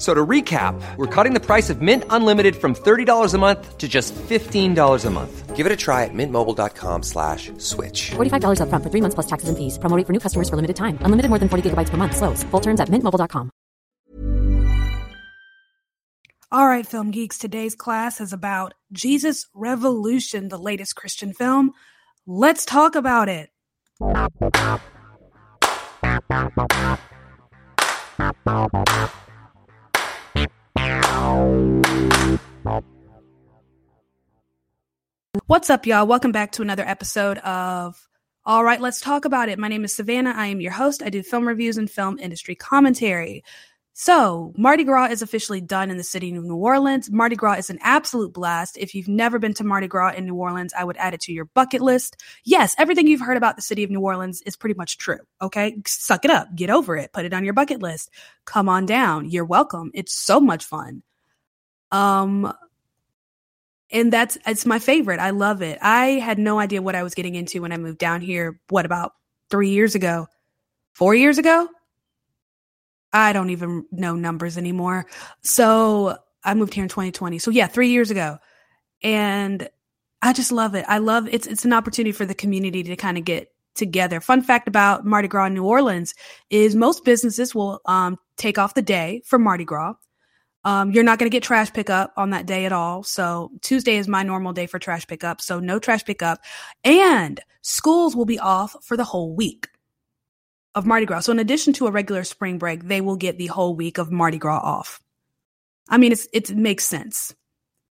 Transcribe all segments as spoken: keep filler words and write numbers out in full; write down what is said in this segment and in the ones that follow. So to recap, we're cutting the price of Mint Unlimited from thirty dollars a month to just fifteen dollars a month. Give it a try at mintmobile.com slash switch. forty-five dollars up front for three months plus taxes and fees. Promo rate for new customers for limited time. Unlimited more than forty gigabytes per month. Slows full terms at mint mobile dot com. All right, Film Geeks, today's class is about Jesus Revolution, the latest Christian film. Let's talk about it. What's up, y'all? Welcome back to another episode of All Right, Let's Talk About It. My name is Savannah. I am your host. I do film reviews and film industry commentary. So, Mardi Gras is officially done in the city of New Orleans. Mardi Gras is an absolute blast. If you've never been to Mardi Gras in New Orleans, I would add it to your bucket list. Yes, everything you've heard about the city of New Orleans is pretty much true, okay? Suck it up. Get over it. Put it on your bucket list. Come on down. You're welcome. It's so much fun. Um, and that's, it's my favorite. I love it. I had no idea what I was getting into when I moved down here, what, about three years ago? Four years ago? I don't even know numbers anymore. So I moved here in twenty twenty. So yeah, three years ago. And I just love it. I love it's it's an opportunity for the community to kind of get together. Fun fact about Mardi Gras in New Orleans is most businesses will um, take off the day for Mardi Gras. Um, you're not going to get trash pickup on that day at all. So Tuesday is my normal day for trash pickup. So no trash pickup. And schools will be off for the whole week of Mardi Gras. So in addition to a regular spring break, they will get the whole week of Mardi Gras off. I mean, it's, it's it makes sense.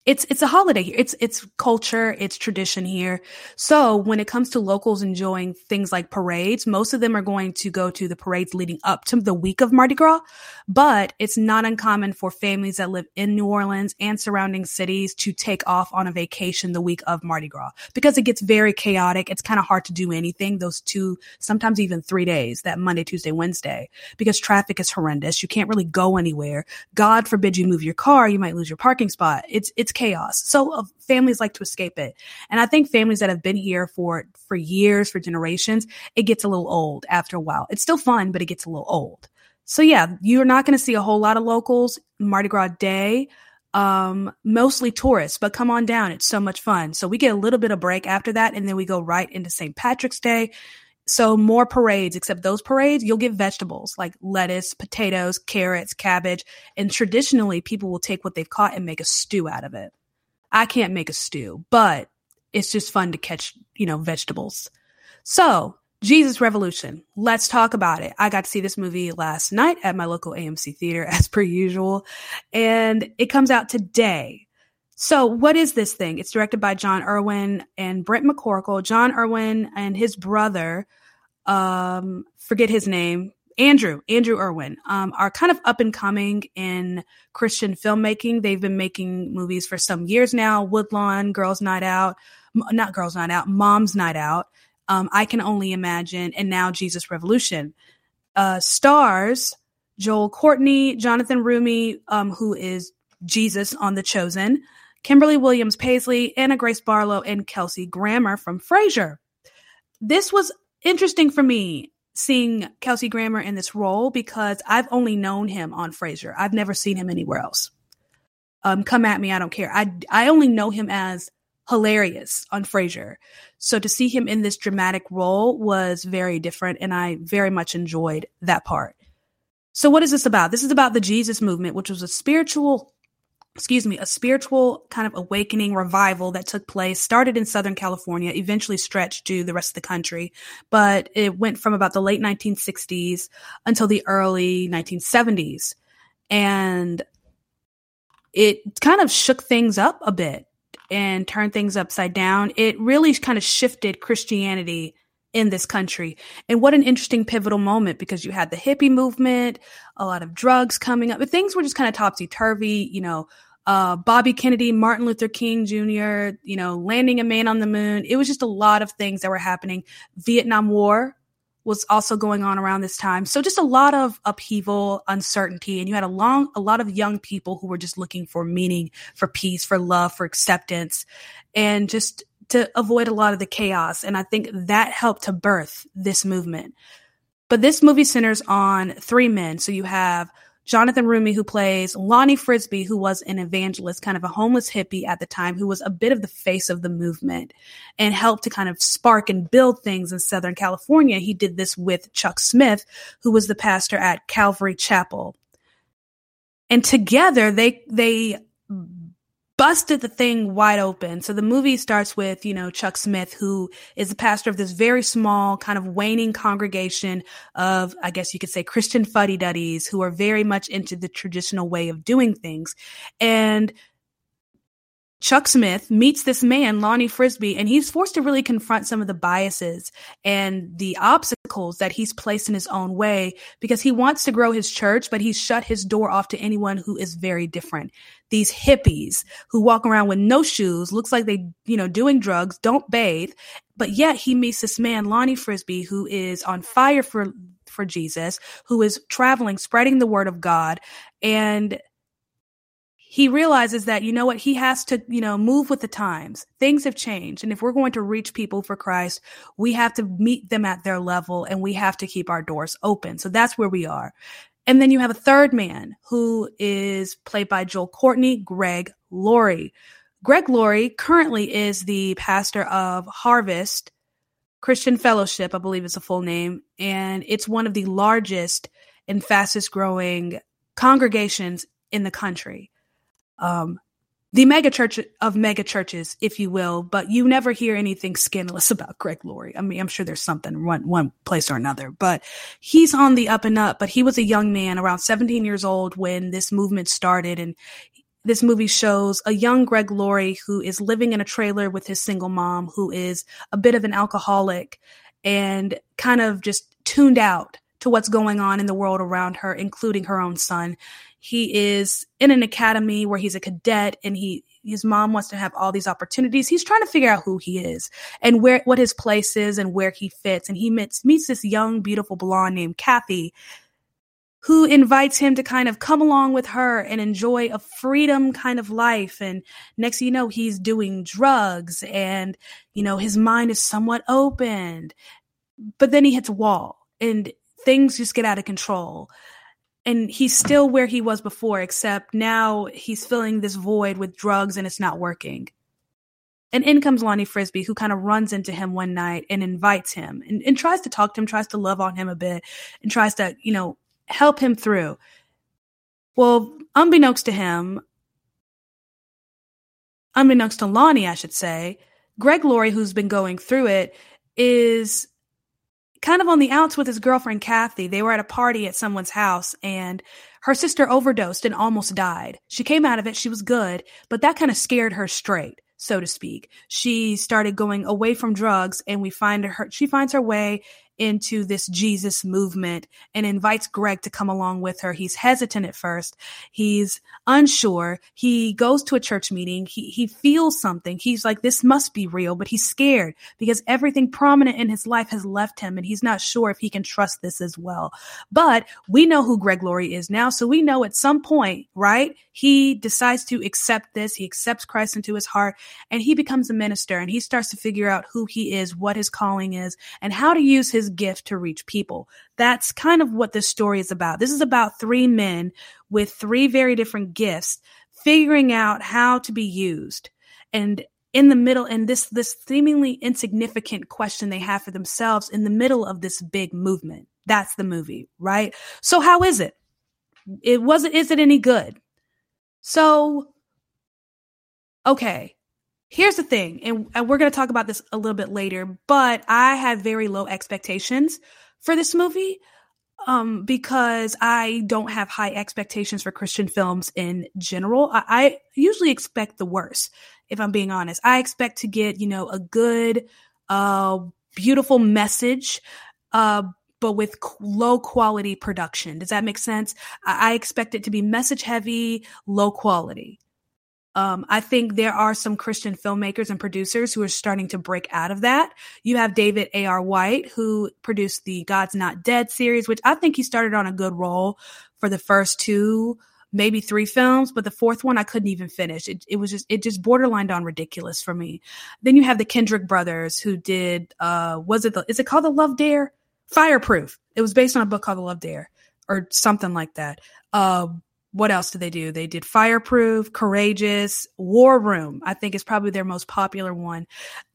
It's it's a holiday here. It's it's culture, it's tradition here. So when it comes to locals enjoying things like parades, most of them are going to go to the parades leading up to the week of Mardi Gras. But it's not uncommon for families that live in New Orleans and surrounding cities to take off on a vacation the week of Mardi Gras because it gets very chaotic. It's kind of hard to do anything those two, sometimes even three days, that Monday, Tuesday, Wednesday, because traffic is horrendous. You can't really go anywhere. God forbid you move your car, you might lose your parking spot. It's it's chaos. So uh, families like to escape it. And I think families that have been here for, for years, for generations, it gets a little old after a while. It's still fun, but it gets a little old. So yeah, you're not going to see a whole lot of locals Mardi Gras Day, um, mostly tourists, but come on down. It's so much fun. So we get a little bit of break after that. And then we go right into Saint Patrick's Day. So more parades, except those parades, you'll get vegetables like lettuce, potatoes, carrots, cabbage. And traditionally, people will take what they've caught and make a stew out of it. I can't make a stew, but it's just fun to catch, you know, vegetables. So Jesus Revolution, let's talk about it. I got to see this movie last night at my local A M C theater as per usual, and it comes out today. So what is this thing? It's directed by John Irwin and Brent McCorkle. John Irwin and his brother, um, forget his name, Andrew, Andrew Irwin, um, are kind of up and coming in Christian filmmaking. They've been making movies for some years now. Woodlawn, Girls Night Out, not Girls Night Out, Mom's Night Out. Um, I Can Only Imagine. And now Jesus Revolution, uh, stars Joel Courtney, Jonathan Roumie, um, who is Jesus on The Chosen, Kimberly Williams-Paisley, Anna Grace Barlow, and Kelsey Grammer from Frasier. This was interesting for me, seeing Kelsey Grammer in this role, because I've only known him on Frasier. I've never seen him anywhere else. Um, come at me, I don't care. I, I only know him as hilarious on Frasier. So to see him in this dramatic role was very different, and I very much enjoyed that part. So what is this about? This is about the Jesus movement, which was a spiritual, excuse me, a spiritual kind of awakening revival that took place, started in Southern California, eventually stretched to the rest of the country. But it went from about the late nineteen sixties until the early nineteen seventies. And it kind of shook things up a bit and turned things upside down. It really kind of shifted Christianity in this country. And what an interesting pivotal moment, because you had the hippie movement, a lot of drugs coming up, but things were just kind of topsy-turvy, you know, uh, Bobby Kennedy, Martin Luther King Junior, you know, landing a man on the moon. It was just a lot of things that were happening. Vietnam War was also going on around this time. So just a lot of upheaval, uncertainty, and you had a long, a lot of young people who were just looking for meaning, for peace, for love, for acceptance, and just to avoid a lot of the chaos. And I think that helped to birth this movement. But this movie centers on three men. So you have Jonathan Roumie, who plays Lonnie Frisbee, who was an evangelist, kind of a homeless hippie at the time, who was a bit of the face of the movement and helped to kind of spark and build things in Southern California. He did this with Chuck Smith, who was the pastor at Calvary Chapel. And together they, they, busted the thing wide open. So the movie starts with, you know, Chuck Smith, who is the pastor of this very small kind of waning congregation of, I guess you could say, Christian fuddy-duddies who are very much into the traditional way of doing things. And Chuck Smith meets this man, Lonnie Frisbee, and he's forced to really confront some of the biases and the obstacles that he's placed in his own way, because he wants to grow his church, but he's shut his door off to anyone who is very different. These hippies who walk around with no shoes, looks like they, you know, doing drugs, don't bathe. But yet he meets this man, Lonnie Frisbee, who is on fire for, for Jesus, who is traveling, spreading the word of God. And he realizes that, you know what, he has to, you know, move with the times. Things have changed. And if we're going to reach people for Christ, we have to meet them at their level, and we have to keep our doors open. So that's where we are. And then you have a third man who is played by Joel Courtney, Greg Laurie. Greg Laurie currently is the pastor of Harvest Christian Fellowship, I believe is the full name. And it's one of the largest and fastest growing congregations in the country. Um, the mega church of mega churches, if you will, but you never hear anything scandalous about Greg Laurie. I mean, I'm sure there's something one, one place or another, but he's on the up and up. But he was a young man around seventeen years old when this movement started. And this movie shows a young Greg Laurie who is living in a trailer with his single mom, who is a bit of an alcoholic and kind of just tuned out to what's going on in the world around her, including her own son. He is in an academy where he's a cadet, and he his mom wants to have all these opportunities. He's trying to figure out who he is and where what his place is and where he fits. And he meets, meets this young, beautiful blonde named Kathy, who invites him to kind of come along with her and enjoy a freedom kind of life. And next thing you know, he's doing drugs and, you know, his mind is somewhat opened. But then he hits a wall and things just get out of control. And he's still where he was before, except now he's filling this void with drugs and it's not working. And in comes Lonnie Frisbee, who kind of runs into him one night and invites him and, and tries to talk to him, tries to love on him a bit, and tries to, you know, help him through. Well, unbeknownst to him, unbeknownst to Lonnie, I should say, Greg Laurie, who's been going through it, is kind of on the outs with his girlfriend, Kathy. They were at a party at someone's house, and her sister overdosed and almost died. She came out of it. She was good, but that kind of scared her straight, so to speak. She started going away from drugs, and we find her, she finds her way into this Jesus movement and invites Greg to come along with her. He's hesitant at first. He's unsure. He goes to a church meeting. He he feels something. He's like, this must be real, but he's scared because everything prominent in his life has left him, and he's not sure if he can trust this as well. But we know who Greg Laurie is now, so we know at some point, right, he decides to accept this. He accepts Christ into his heart, and he becomes a minister, and he starts to figure out who he is, what his calling is, and how to use his gift to reach people. That's kind of what this story is about. This is about three men with three very different gifts figuring out how to be used. And in the middle, and this this seemingly insignificant question they have for themselves in the middle of this big movement. That's the movie, right? So how is it? It wasn't, is it any good? So, okay, here's the thing, and, and we're going to talk about this a little bit later, but I had very low expectations for this movie um, because I don't have high expectations for Christian films in general. I, I usually expect the worst, if I'm being honest. I expect to get, you know, a good, uh, beautiful message, uh, but with low quality production. Does that make sense? I, I expect it to be message heavy, low quality. Um, I think there are some Christian filmmakers and producers who are starting to break out of that. You have David A R. White, who produced the God's Not Dead series, which I think he started on a good roll for the first two, maybe three films, but the fourth one I couldn't even finish. It, it was just, it just borderlined on ridiculous for me. Then you have the Kendrick brothers who did, uh, was it the, is it called The Love Dare? Fireproof. It was based on a book called The Love Dare or something like that. Uh, What else did they do? They did Fireproof, Courageous, War Room, I think is probably their most popular one.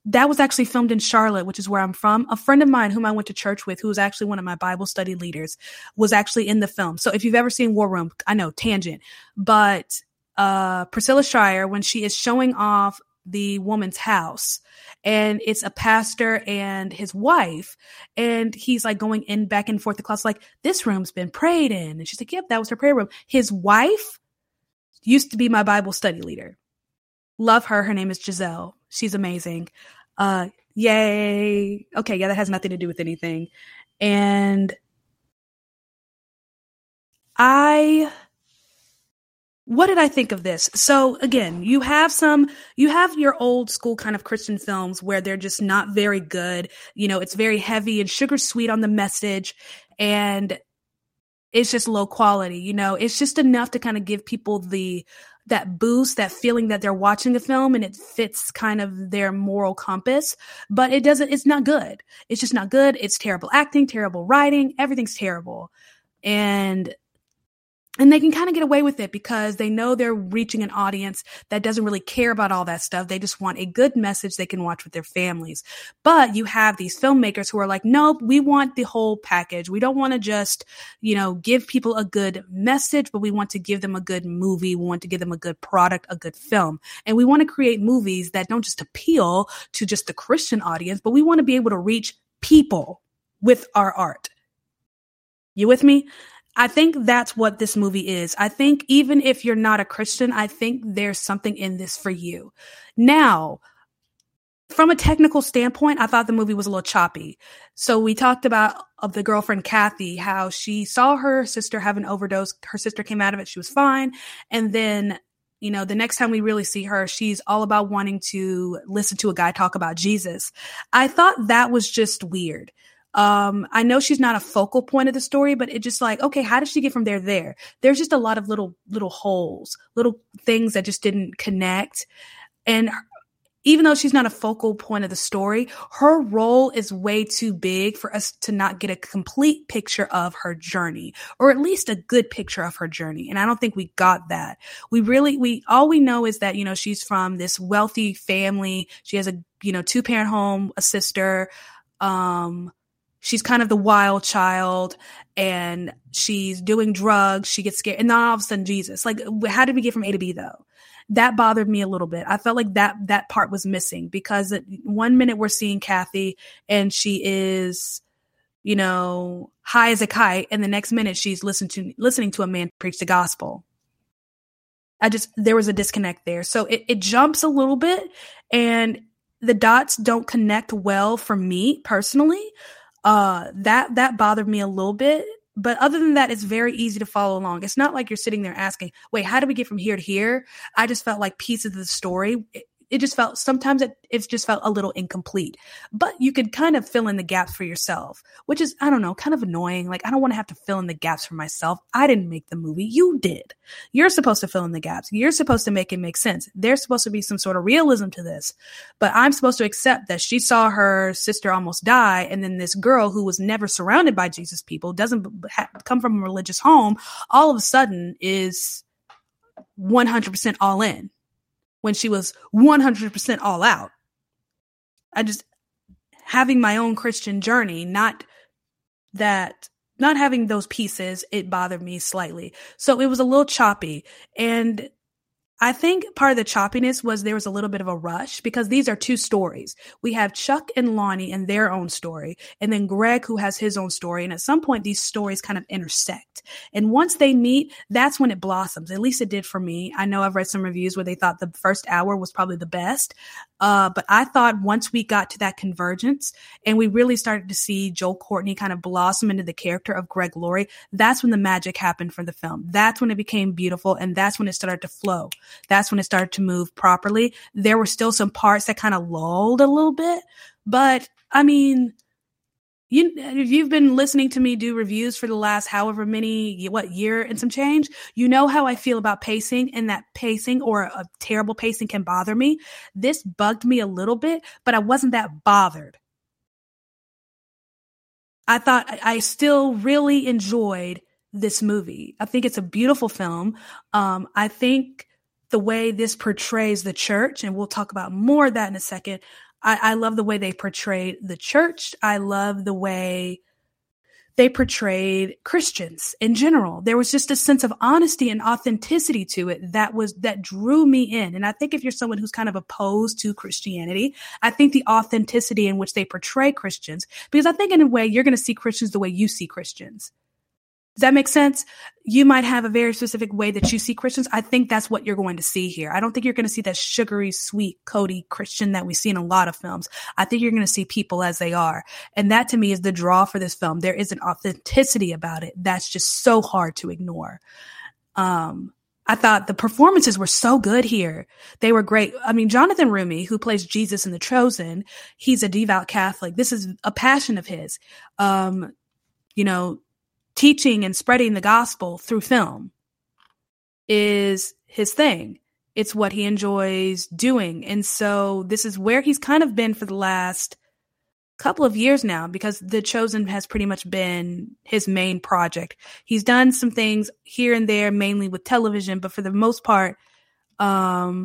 That was actually filmed in Charlotte, which is where I'm from. A friend of mine whom I went to church with, who was actually one of my Bible study leaders, was actually in the film. So if you've ever seen War Room, I know, tangent. But uh, Priscilla Shire, when she is showing off the woman's house, and it's a pastor and his wife, and he's like going in back and forth the closet, like, this room's been prayed in. And she's like, yep, that was her prayer room. His wife used to be my Bible study leader. Love her. Her name is Giselle. She's amazing. Uh, yay. Okay. Yeah. That has nothing to do with anything. And I, What did I think of this? So again, you have some, you have your old school kind of Christian films where they're just not very good. You know, it's very heavy and sugar sweet on the message, and it's just low quality. You know, it's just enough to kind of give people the, that boost, that feeling that they're watching a film and it fits kind of their moral compass, but it doesn't, it's not good. It's just not good. It's terrible acting, terrible writing. Everything's terrible. And And they can kind of get away with it because they know they're reaching an audience that doesn't really care about all that stuff. They just want a good message they can watch with their families. But you have these filmmakers who are like, nope, we want the whole package. We don't want to just, you know, give people a good message, but we want to give them a good movie. We want to give them a good product, a good film. And we want to create movies that don't just appeal to just the Christian audience, but we want to be able to reach people with our art. You with me? I think that's what this movie is. I think even if you're not a Christian, I think there's something in this for you. Now, from a technical standpoint, I thought the movie was a little choppy. So we talked about of the girlfriend, Kathy, how she saw her sister have an overdose. Her sister came out of it. She was fine. And then, you know, the next time we really see her, she's all about wanting to listen to a guy talk about Jesus. I thought that was just weird. Um, I know she's not a focal point of the story, but it just like, okay, how did she get from there to there? There's just a lot of little, little holes, little things that just didn't connect. And even though she's not a focal point of the story, her role is way too big for us to not get a complete picture of her journey, or at least a good picture of her journey. And I don't think we got that. We really, we, all we know is that, you know, she's from this wealthy family. She has a, you know, two parent home, a sister, um, she's kind of the wild child, and she's doing drugs. She gets scared. And then all of a sudden, Jesus, like, how did we get from A to B though? That bothered me a little bit. I felt like that, that part was missing, because one minute we're seeing Kathy and she is, you know, high as a kite. And the next minute she's listening to, listening to a man preach the gospel. I just, there was a disconnect there. So it, it jumps a little bit, and the dots don't connect well for me personally. Uh, that, that bothered me a little bit, but other than that, it's very easy to follow along. It's not like you're sitting there asking, wait, how do we get from here to here? I just felt like pieces of the story. It, it just felt, sometimes it, it just felt a little incomplete, but you could kind of fill in the gaps for yourself, which is, I don't know, kind of annoying. Like, I don't want to have to fill in the gaps for myself. I didn't make the movie. You did. You're supposed to fill in the gaps. You're supposed to make it make sense. There's supposed to be some sort of realism to this, but I'm supposed to accept that she saw her sister almost die. And then this girl who was never surrounded by Jesus people, doesn't ha- come from a religious home, all of a sudden is one hundred percent all in, when she was one hundred percent all out. I just, having my own Christian journey, not that not having those pieces, it bothered me slightly. So it was a little choppy. And I think part of the choppiness was there was a little bit of a rush because these are two stories. We have Chuck and Lonnie and their own story, and then Greg, who has his own story. And at some point, these stories kind of intersect. And once they meet, that's when it blossoms. At least it did for me. I know I've read some reviews where they thought the first hour was probably the best. Uh, but I thought once we got to that convergence and we really started to see Joel Courtney kind of blossom into the character of Greg Laurie, that's when the magic happened for the film. That's when it became beautiful. And that's when it started to flow. That's when it started to move properly. There were still some parts that kind of lulled a little bit. But I mean, you, if you've been listening to me do reviews for the last however many, what, year and some change, you know how I feel about pacing, and that pacing or a terrible pacing can bother me. This bugged me a little bit, but I wasn't that bothered. I thought I still really enjoyed this movie. I think it's a beautiful film. Um, I think the way this portrays the church, and we'll talk about more of that in a second, I, I love the way they portrayed the church. I love the way they portrayed Christians in general. There was just a sense of honesty and authenticity to it that was that drew me in. And I think if you're someone who's kind of opposed to Christianity, I think the authenticity in which they portray Christians, because I think in a way you're going to see Christians the way you see Christians. Does that make sense? You might have a very specific way that you see Christians. I think that's what you're going to see here. I don't think you're going to see that sugary, sweet, Cody Christian that we see in a lot of films. I think you're going to see people as they are. And that to me is the draw for this film. There is an authenticity about it that's just so hard to ignore. Um, I thought the performances were so good here. They were great. I mean, Jonathan Roumie, who plays Jesus in The Chosen, he's a devout Catholic. This is a passion of his. Um, you know, teaching and spreading the gospel through film is his thing. It's what he enjoys doing. And so this is where he's kind of been for the last couple of years now, because The Chosen has pretty much been his main project. He's done some things here and there, mainly with television, but for the most part, um,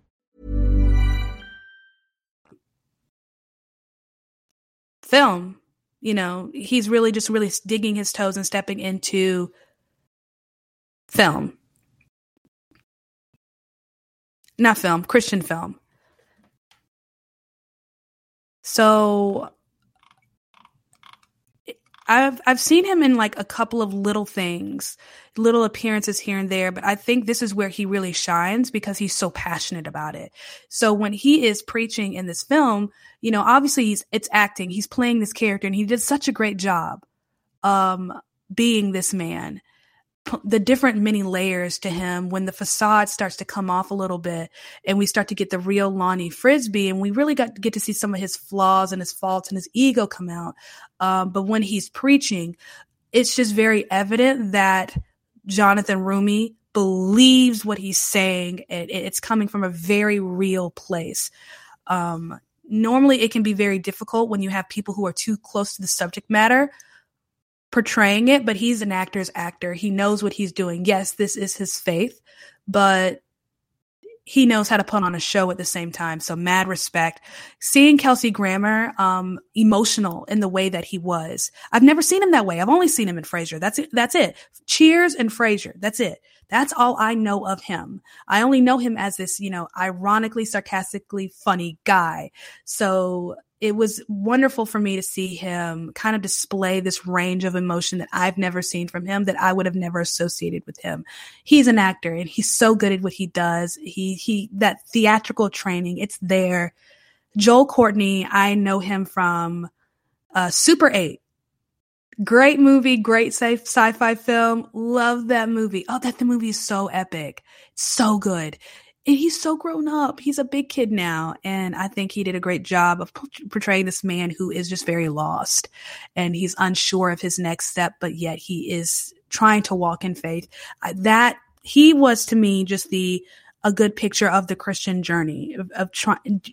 film, you know, he's really just really digging his toes and stepping into film. Not film, Christian film. So I've I've seen him in like a couple of little things, little appearances here and there, but I think this is where he really shines because he's so passionate about it. So when he is preaching in this film, you know, obviously he's it's acting, he's playing this character, and he did such a great job um, being this man. The different many layers to him when the facade starts to come off a little bit and we start to get the real Lonnie Frisbee, and we really got to get to see some of his flaws and his faults and his ego come out. Um, but when he's preaching, it's just very evident that Jonathan Roumie believes what he's saying. And it's coming from a very real place. Um, normally it can be very difficult when you have people who are too close to the subject matter portraying it, but he's an actor's actor. He knows what he's doing. Yes, this is his faith, but he knows how to put on a show at the same time. So mad respect. Seeing Kelsey Grammer um, emotional in the way that he was. I've never seen him that way. I've only seen him in Frasier. That's it. That's it. Cheers and Frasier. That's it. That's all I know of him. I only know him as this, you know, ironically, sarcastically funny guy. So it was wonderful for me to see him kind of display this range of emotion that I've never seen from him, that I would have never associated with him. He's an actor and he's so good at what he does. He, he, that theatrical training, it's there. Joel Courtney, I know him from uh, Super eight. Great movie, great sci-fi film. Love that movie. Oh, that the movie is so epic. It's so good. And he's so grown up. He's a big kid now. And I think he did a great job of portraying this man who is just very lost and he's unsure of his next step, but yet he is trying to walk in faith. That he was to me just the, a good picture of the Christian journey of, of trying.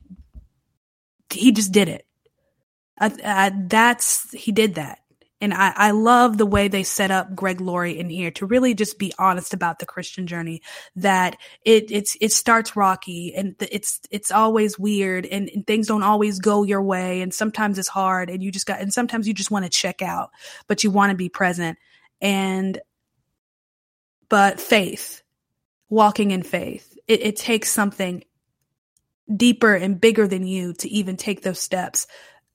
He just did it. I, I, that's, he did that. And I, I love the way they set up Greg Laurie in here to really just be honest about the Christian journey, that it it's it starts rocky and it's it's always weird and, and things don't always go your way. And sometimes it's hard and you just got and sometimes you just want to check out, but you want to be present. And but faith, walking in faith, it, it takes something deeper and bigger than you to even take those steps.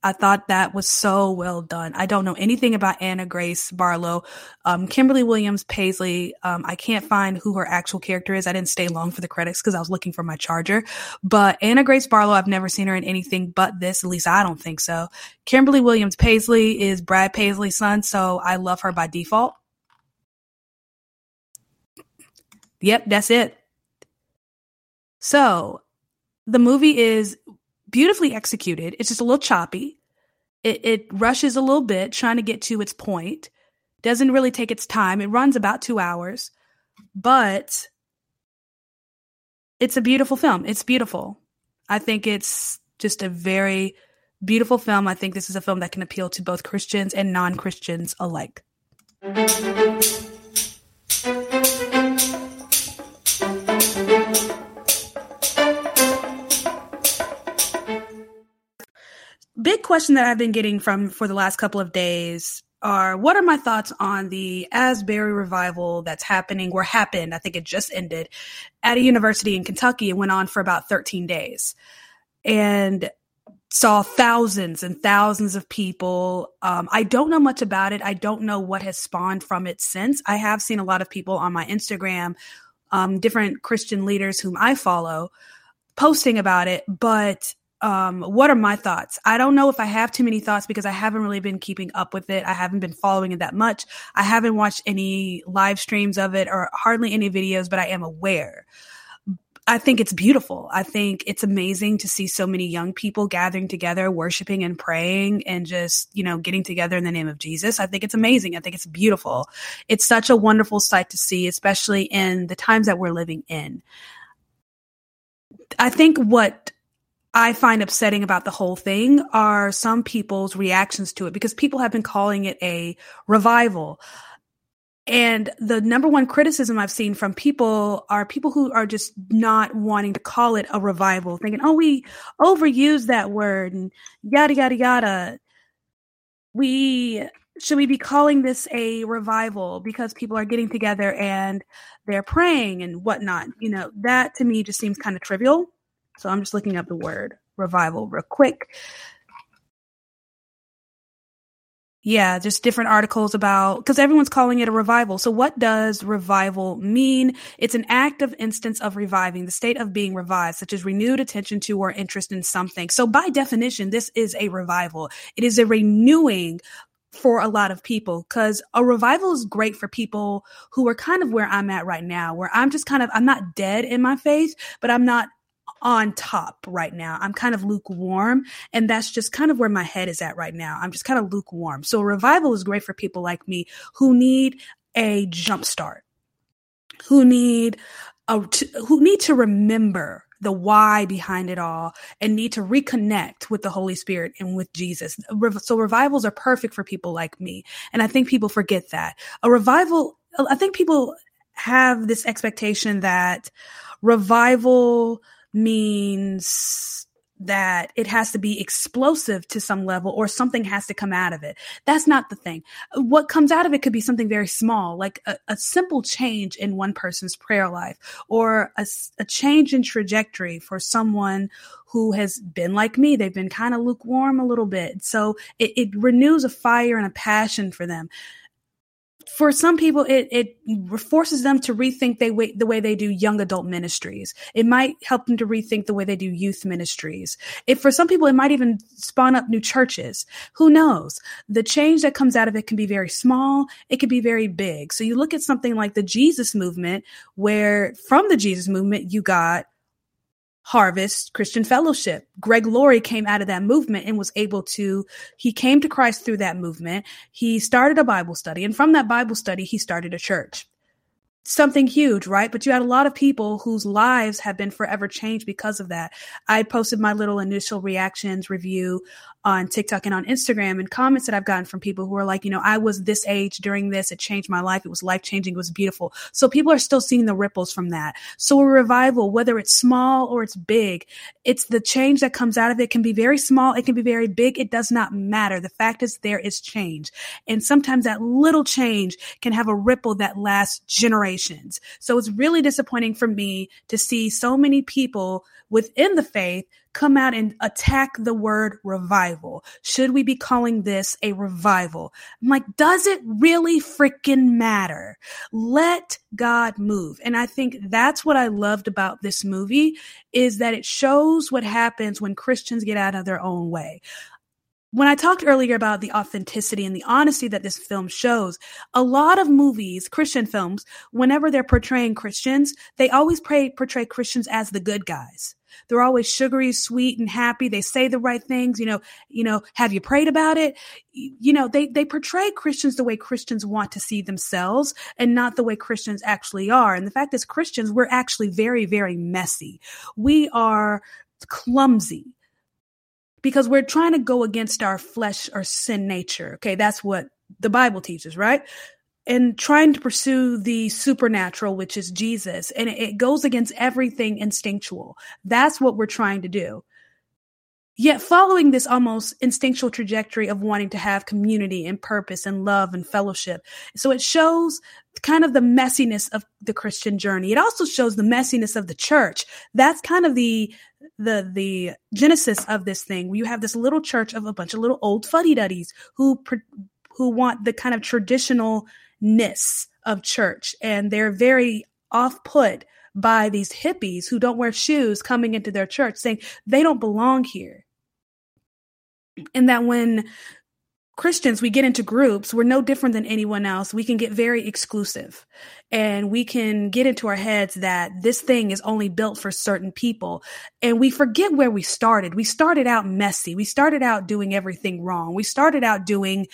I thought that was so well done. I don't know anything about Anna Grace Barlow. Um, Kimberly Williams-Paisley, um, I can't find who her actual character is. I didn't stay long for the credits because I was looking for my charger. But Anna Grace Barlow, I've never seen her in anything but this. At least I don't think so. Kimberly Williams-Paisley is Brad Paisley's son, so I love her by default. Yep, that's it. So the movie is beautifully executed. It's just a little choppy. It, it rushes a little bit, trying to get to its point. Doesn't really take its time. It runs about two hours, but it's a beautiful film. It's beautiful. I think it's just a very beautiful film. I think this is a film that can appeal to both Christians and non-Christians alike. Big question that I've been getting from for the last couple of days are, what are my thoughts on the Asbury revival that's happening or happened? I think it just ended at a university in Kentucky. It went on for about thirteen days and saw thousands and thousands of people. Um, I don't know much about it. I don't know what has spawned from it since. I have seen a lot of people on my Instagram, um, different Christian leaders whom I follow, posting about it, but Um, what are my thoughts? I don't know if I have too many thoughts because I haven't really been keeping up with it. I haven't been following it that much. I haven't watched any live streams of it or hardly any videos, but I am aware. I think it's beautiful. I think it's amazing to see so many young people gathering together, worshiping and praying and just, you know, getting together in the name of Jesus. I think it's amazing. I think it's beautiful. It's such a wonderful sight to see, especially in the times that we're living in. I think what I find upsetting about the whole thing are some people's reactions to it, because people have been calling it a revival. And the number one criticism I've seen from people are people who are just not wanting to call it a revival, thinking, oh, we overuse that word and yada, yada, yada. we should we be calling this a revival because people are getting together and they're praying and whatnot? You know, that to me just seems kind of trivial. So I'm just looking up the word revival real quick. Yeah, just different articles about, because everyone's calling it a revival. So what does revival mean? It's an active instance of reviving, the state of being revived, such as renewed attention to or interest in something. So by definition, this is a revival. It is a renewing for a lot of people, because a revival is great for people who are kind of where I'm at right now, where I'm just kind of, I'm not dead in my faith, but I'm not on top right now. I'm kind of lukewarm. And that's just kind of where my head is at right now. I'm just kind of lukewarm. So revival is great for people like me who need a jumpstart, who need a, who need to remember the why behind it all and need to reconnect with the Holy Spirit and with Jesus. So revivals are perfect for people like me. And I think people forget that. A revival, I think people have this expectation that revival means that it has to be explosive to some level or something has to come out of it. That's not the thing. What comes out of it could be something very small, like a, a simple change in one person's prayer life or a, a change in trajectory for someone who has been like me. They've been kind of lukewarm a little bit. So it, it renews a fire and a passion for them. For some people, it, it forces them to rethink they way, the way they do young adult ministries. It might help them to rethink the way they do youth ministries. If for some people, it might even spawn up new churches. Who knows? The change that comes out of it can be very small. It could be very big. So you look at something like the Jesus movement, where from the Jesus movement, you got Harvest Christian Fellowship. Greg Laurie came out of that movement and was able to, he came to Christ through that movement. He started a Bible study. And from that Bible study, he started a church. Something huge, right? But you had a lot of people whose lives have been forever changed because of that. I posted my little initial reactions review on TikTok and on Instagram, and comments that I've gotten from people who are like, you know, I was this age during this. It changed my life. It was life changing. It was beautiful. So people are still seeing the ripples from that. So a revival, whether it's small or it's big, it's the change that comes out of it. It can be very small. It can be very big. It does not matter. The fact is there is change. And sometimes that little change can have a ripple that lasts generations. So it's really disappointing for me to see so many people within the faith come out and attack the word revival. Should we be calling this a revival? I'm like, does it really freaking matter? Let God move. And I think that's what I loved about this movie, is that it shows what happens when Christians get out of their own way. When I talked earlier about the authenticity and the honesty that this film shows, a lot of movies, Christian films, whenever they're portraying Christians, they always pray, portray Christians as the good guys. They're always sugary, sweet, and happy. They say the right things. You know, you know, have you prayed about it? You know, they, they portray Christians the way Christians want to see themselves and not the way Christians actually are. And the fact is, Christians, we're actually very, very messy. We are clumsy because we're trying to go against our flesh or sin nature. Okay, that's what the Bible teaches, right? And trying to pursue the supernatural, which is Jesus. And it goes against everything instinctual. That's what we're trying to do. Yet following this almost instinctual trajectory of wanting to have community and purpose and love and fellowship. So it shows kind of the messiness of the Christian journey. It also shows the messiness of the church. That's kind of the the the genesis of this thing, where you have this little church of a bunch of little old fuddy-duddies who, who want the kind of traditional ness of church, and they're very off put by these hippies who don't wear shoes coming into their church, saying they don't belong here. And that when Christians, we get into groups, we're no different than anyone else. We can get very exclusive, and we can get into our heads that this thing is only built for certain people. And we forget where we started. We started out messy. We started out doing everything wrong. We started out doing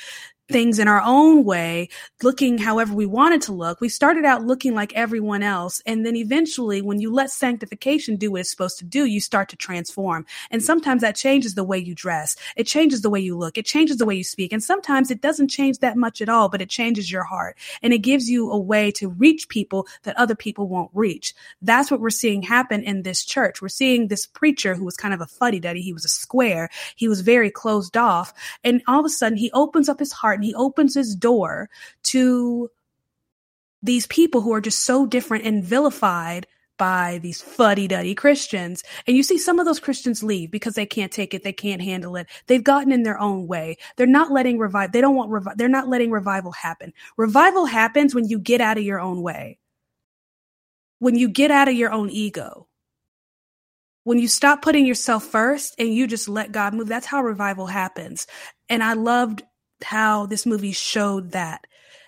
things in our own way, looking however we wanted to look. We started out looking like everyone else. And then eventually, when you let sanctification do what it's supposed to do, you start to transform. And sometimes that changes the way you dress. It changes the way you look. It changes the way you speak. And sometimes it doesn't change that much at all, but it changes your heart. And it gives you a way to reach people that other people won't reach. That's what we're seeing happen in this church. We're seeing this preacher who was kind of a fuddy-duddy. He was a square. He was very closed off. And all of a sudden, he opens up his heart and he opens his door to these people who are just so different and vilified by these fuddy-duddy Christians. And you see some of those Christians leave because they can't take it. They can't handle it. They've gotten in their own way. They're not letting revive. They don't want revive. They're not letting revival happen. Revival happens when you get out of your own way. When you get out of your own ego. When you stop putting yourself first and you just let God move, that's how revival happens. And I loved how this movie showed that.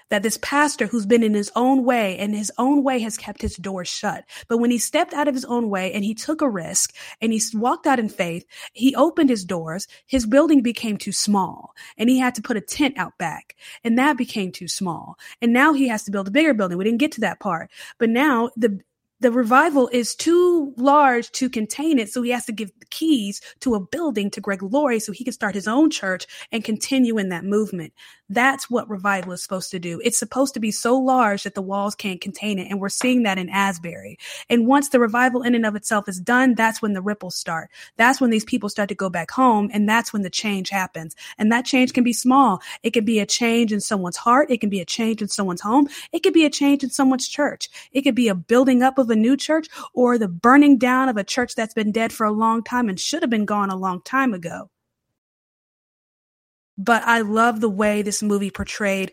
That this pastor who's been in his own way and his own way has kept his door shut. But when he stepped out of his own way and he took a risk and he walked out in faith, he opened his doors. His building became too small and he had to put a tent out back, and that became too small. And now he has to build a bigger building. We didn't get to that part, but now the The revival is too large to contain it. So he has to give the keys to a building to Greg Laurie so he can start his own church and continue in that movement. That's what revival is supposed to do. It's supposed to be so large that the walls can't contain it. And we're seeing that in Asbury. And once the revival in and of itself is done, that's when the ripples start. That's when these people start to go back home. And that's when the change happens. And that change can be small. It can be a change in someone's heart. It can be a change in someone's home. It could be a change in someone's church. It could be a building up of a new church or the burning down of a church that's been dead for a long time and should have been gone a long time ago. But I love the way this movie portrayed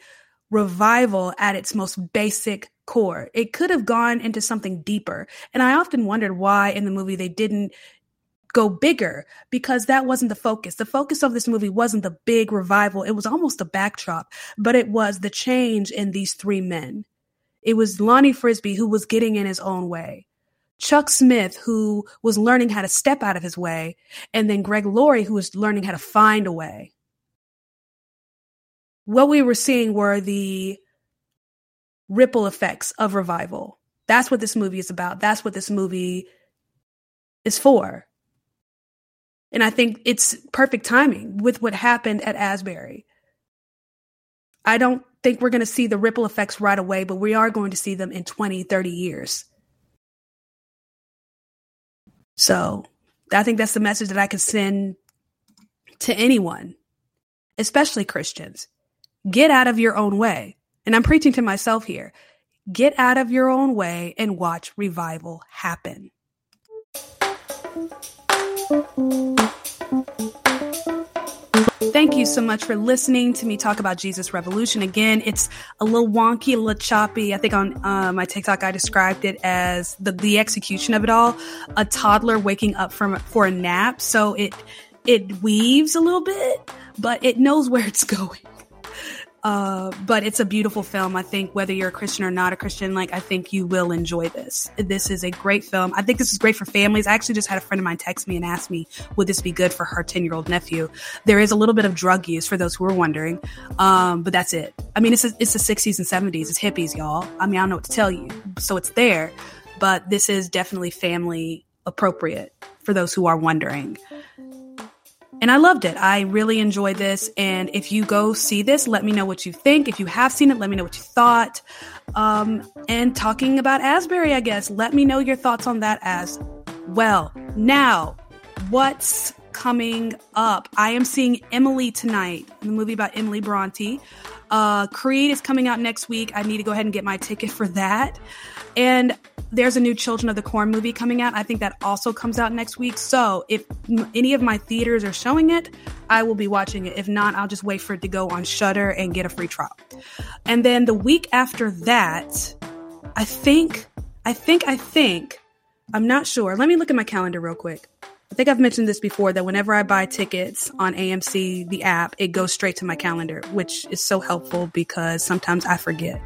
revival at its most basic core. It could have gone into something deeper. And I often wondered why in the movie they didn't go bigger, because that wasn't the focus. The focus of this movie wasn't the big revival. It was almost a backdrop, but it was the change in these three men. It was Lonnie Frisbee, who was getting in his own way, Chuck Smith, who was learning how to step out of his way, and then Greg Laurie, who was learning how to find a way. What we were seeing were the ripple effects of revival. That's what this movie is about. That's what this movie is for. And I think it's perfect timing with what happened at Asbury. I don't think we're going to see the ripple effects right away, but we are going to see them in twenty, thirty years. So I think that's the message that I could send to anyone, especially Christians. Get out of your own way. And I'm preaching to myself here. Get out of your own way and watch revival happen. Thank you so much for listening to me talk about Jesus Revolution. Again, it's a little wonky, a little choppy. I think on uh, my TikTok, I described it as the, the execution of it all, a toddler waking up from for a nap. So it it weaves a little bit, but it knows where it's going. Uh, but it's a beautiful film. I think whether you're a Christian or not a Christian, like, I think you will enjoy this. This is a great film. I think this is great for families. I actually just had a friend of mine text me and ask me, would this be good for her ten year old nephew? There is a little bit of drug use for those who are wondering. Um, but that's it. I mean, it's, a, it's the sixties and seventies. It's hippies, y'all. I mean, I don't know what to tell you. So it's there, but this is definitely family appropriate for those who are wondering. And I loved it. I really enjoyed this. And if you go see this, let me know what you think. If you have seen it, let me know what you thought. Um, and talking about Asbury, I guess, let me know your thoughts on that as well. Now, what's coming up? I am seeing Emily tonight, the movie about Emily Bronte. Uh, Creed is coming out next week. I need to go ahead and get my ticket for that. And there's a new Children of the Corn movie coming out. I think that also comes out next week. So if m- any of my theaters are showing it, I will be watching it. If not, I'll just wait for it to go on Shudder and get a free trial. And then the week after that, I think, I think, I think, I'm not sure. Let me look at my calendar real quick. I think I've mentioned this before, that whenever I buy tickets on A M C, the app, it goes straight to my calendar, which is so helpful because sometimes I forget.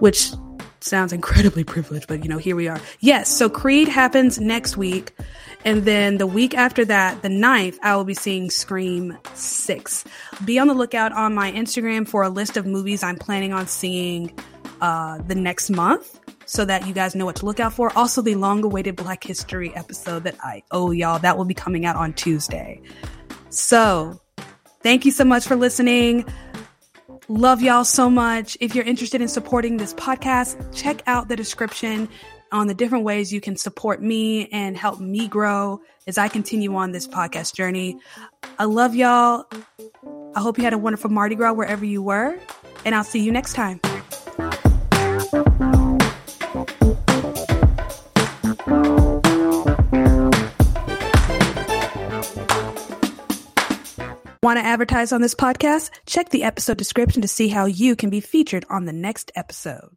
Which sounds incredibly privileged, but you know, here we are. Yes, so Creed happens next week. And then the week after that, the ninth, I will be seeing Scream six. Be on the lookout on my Instagram for a list of movies I'm planning on seeing uh, the next month, so that you guys know what to look out for. Also, the long-awaited Black History episode that I owe y'all, that will be coming out on Tuesday. So thank you so much for listening. Love y'all so much. If you're interested in supporting this podcast, check out the description on the different ways you can support me and help me grow as I continue on this podcast journey. I love y'all. I hope you had a wonderful Mardi Gras wherever you were, and I'll see you next time. Want to advertise on this podcast? Check the episode description to see how you can be featured on the next episode.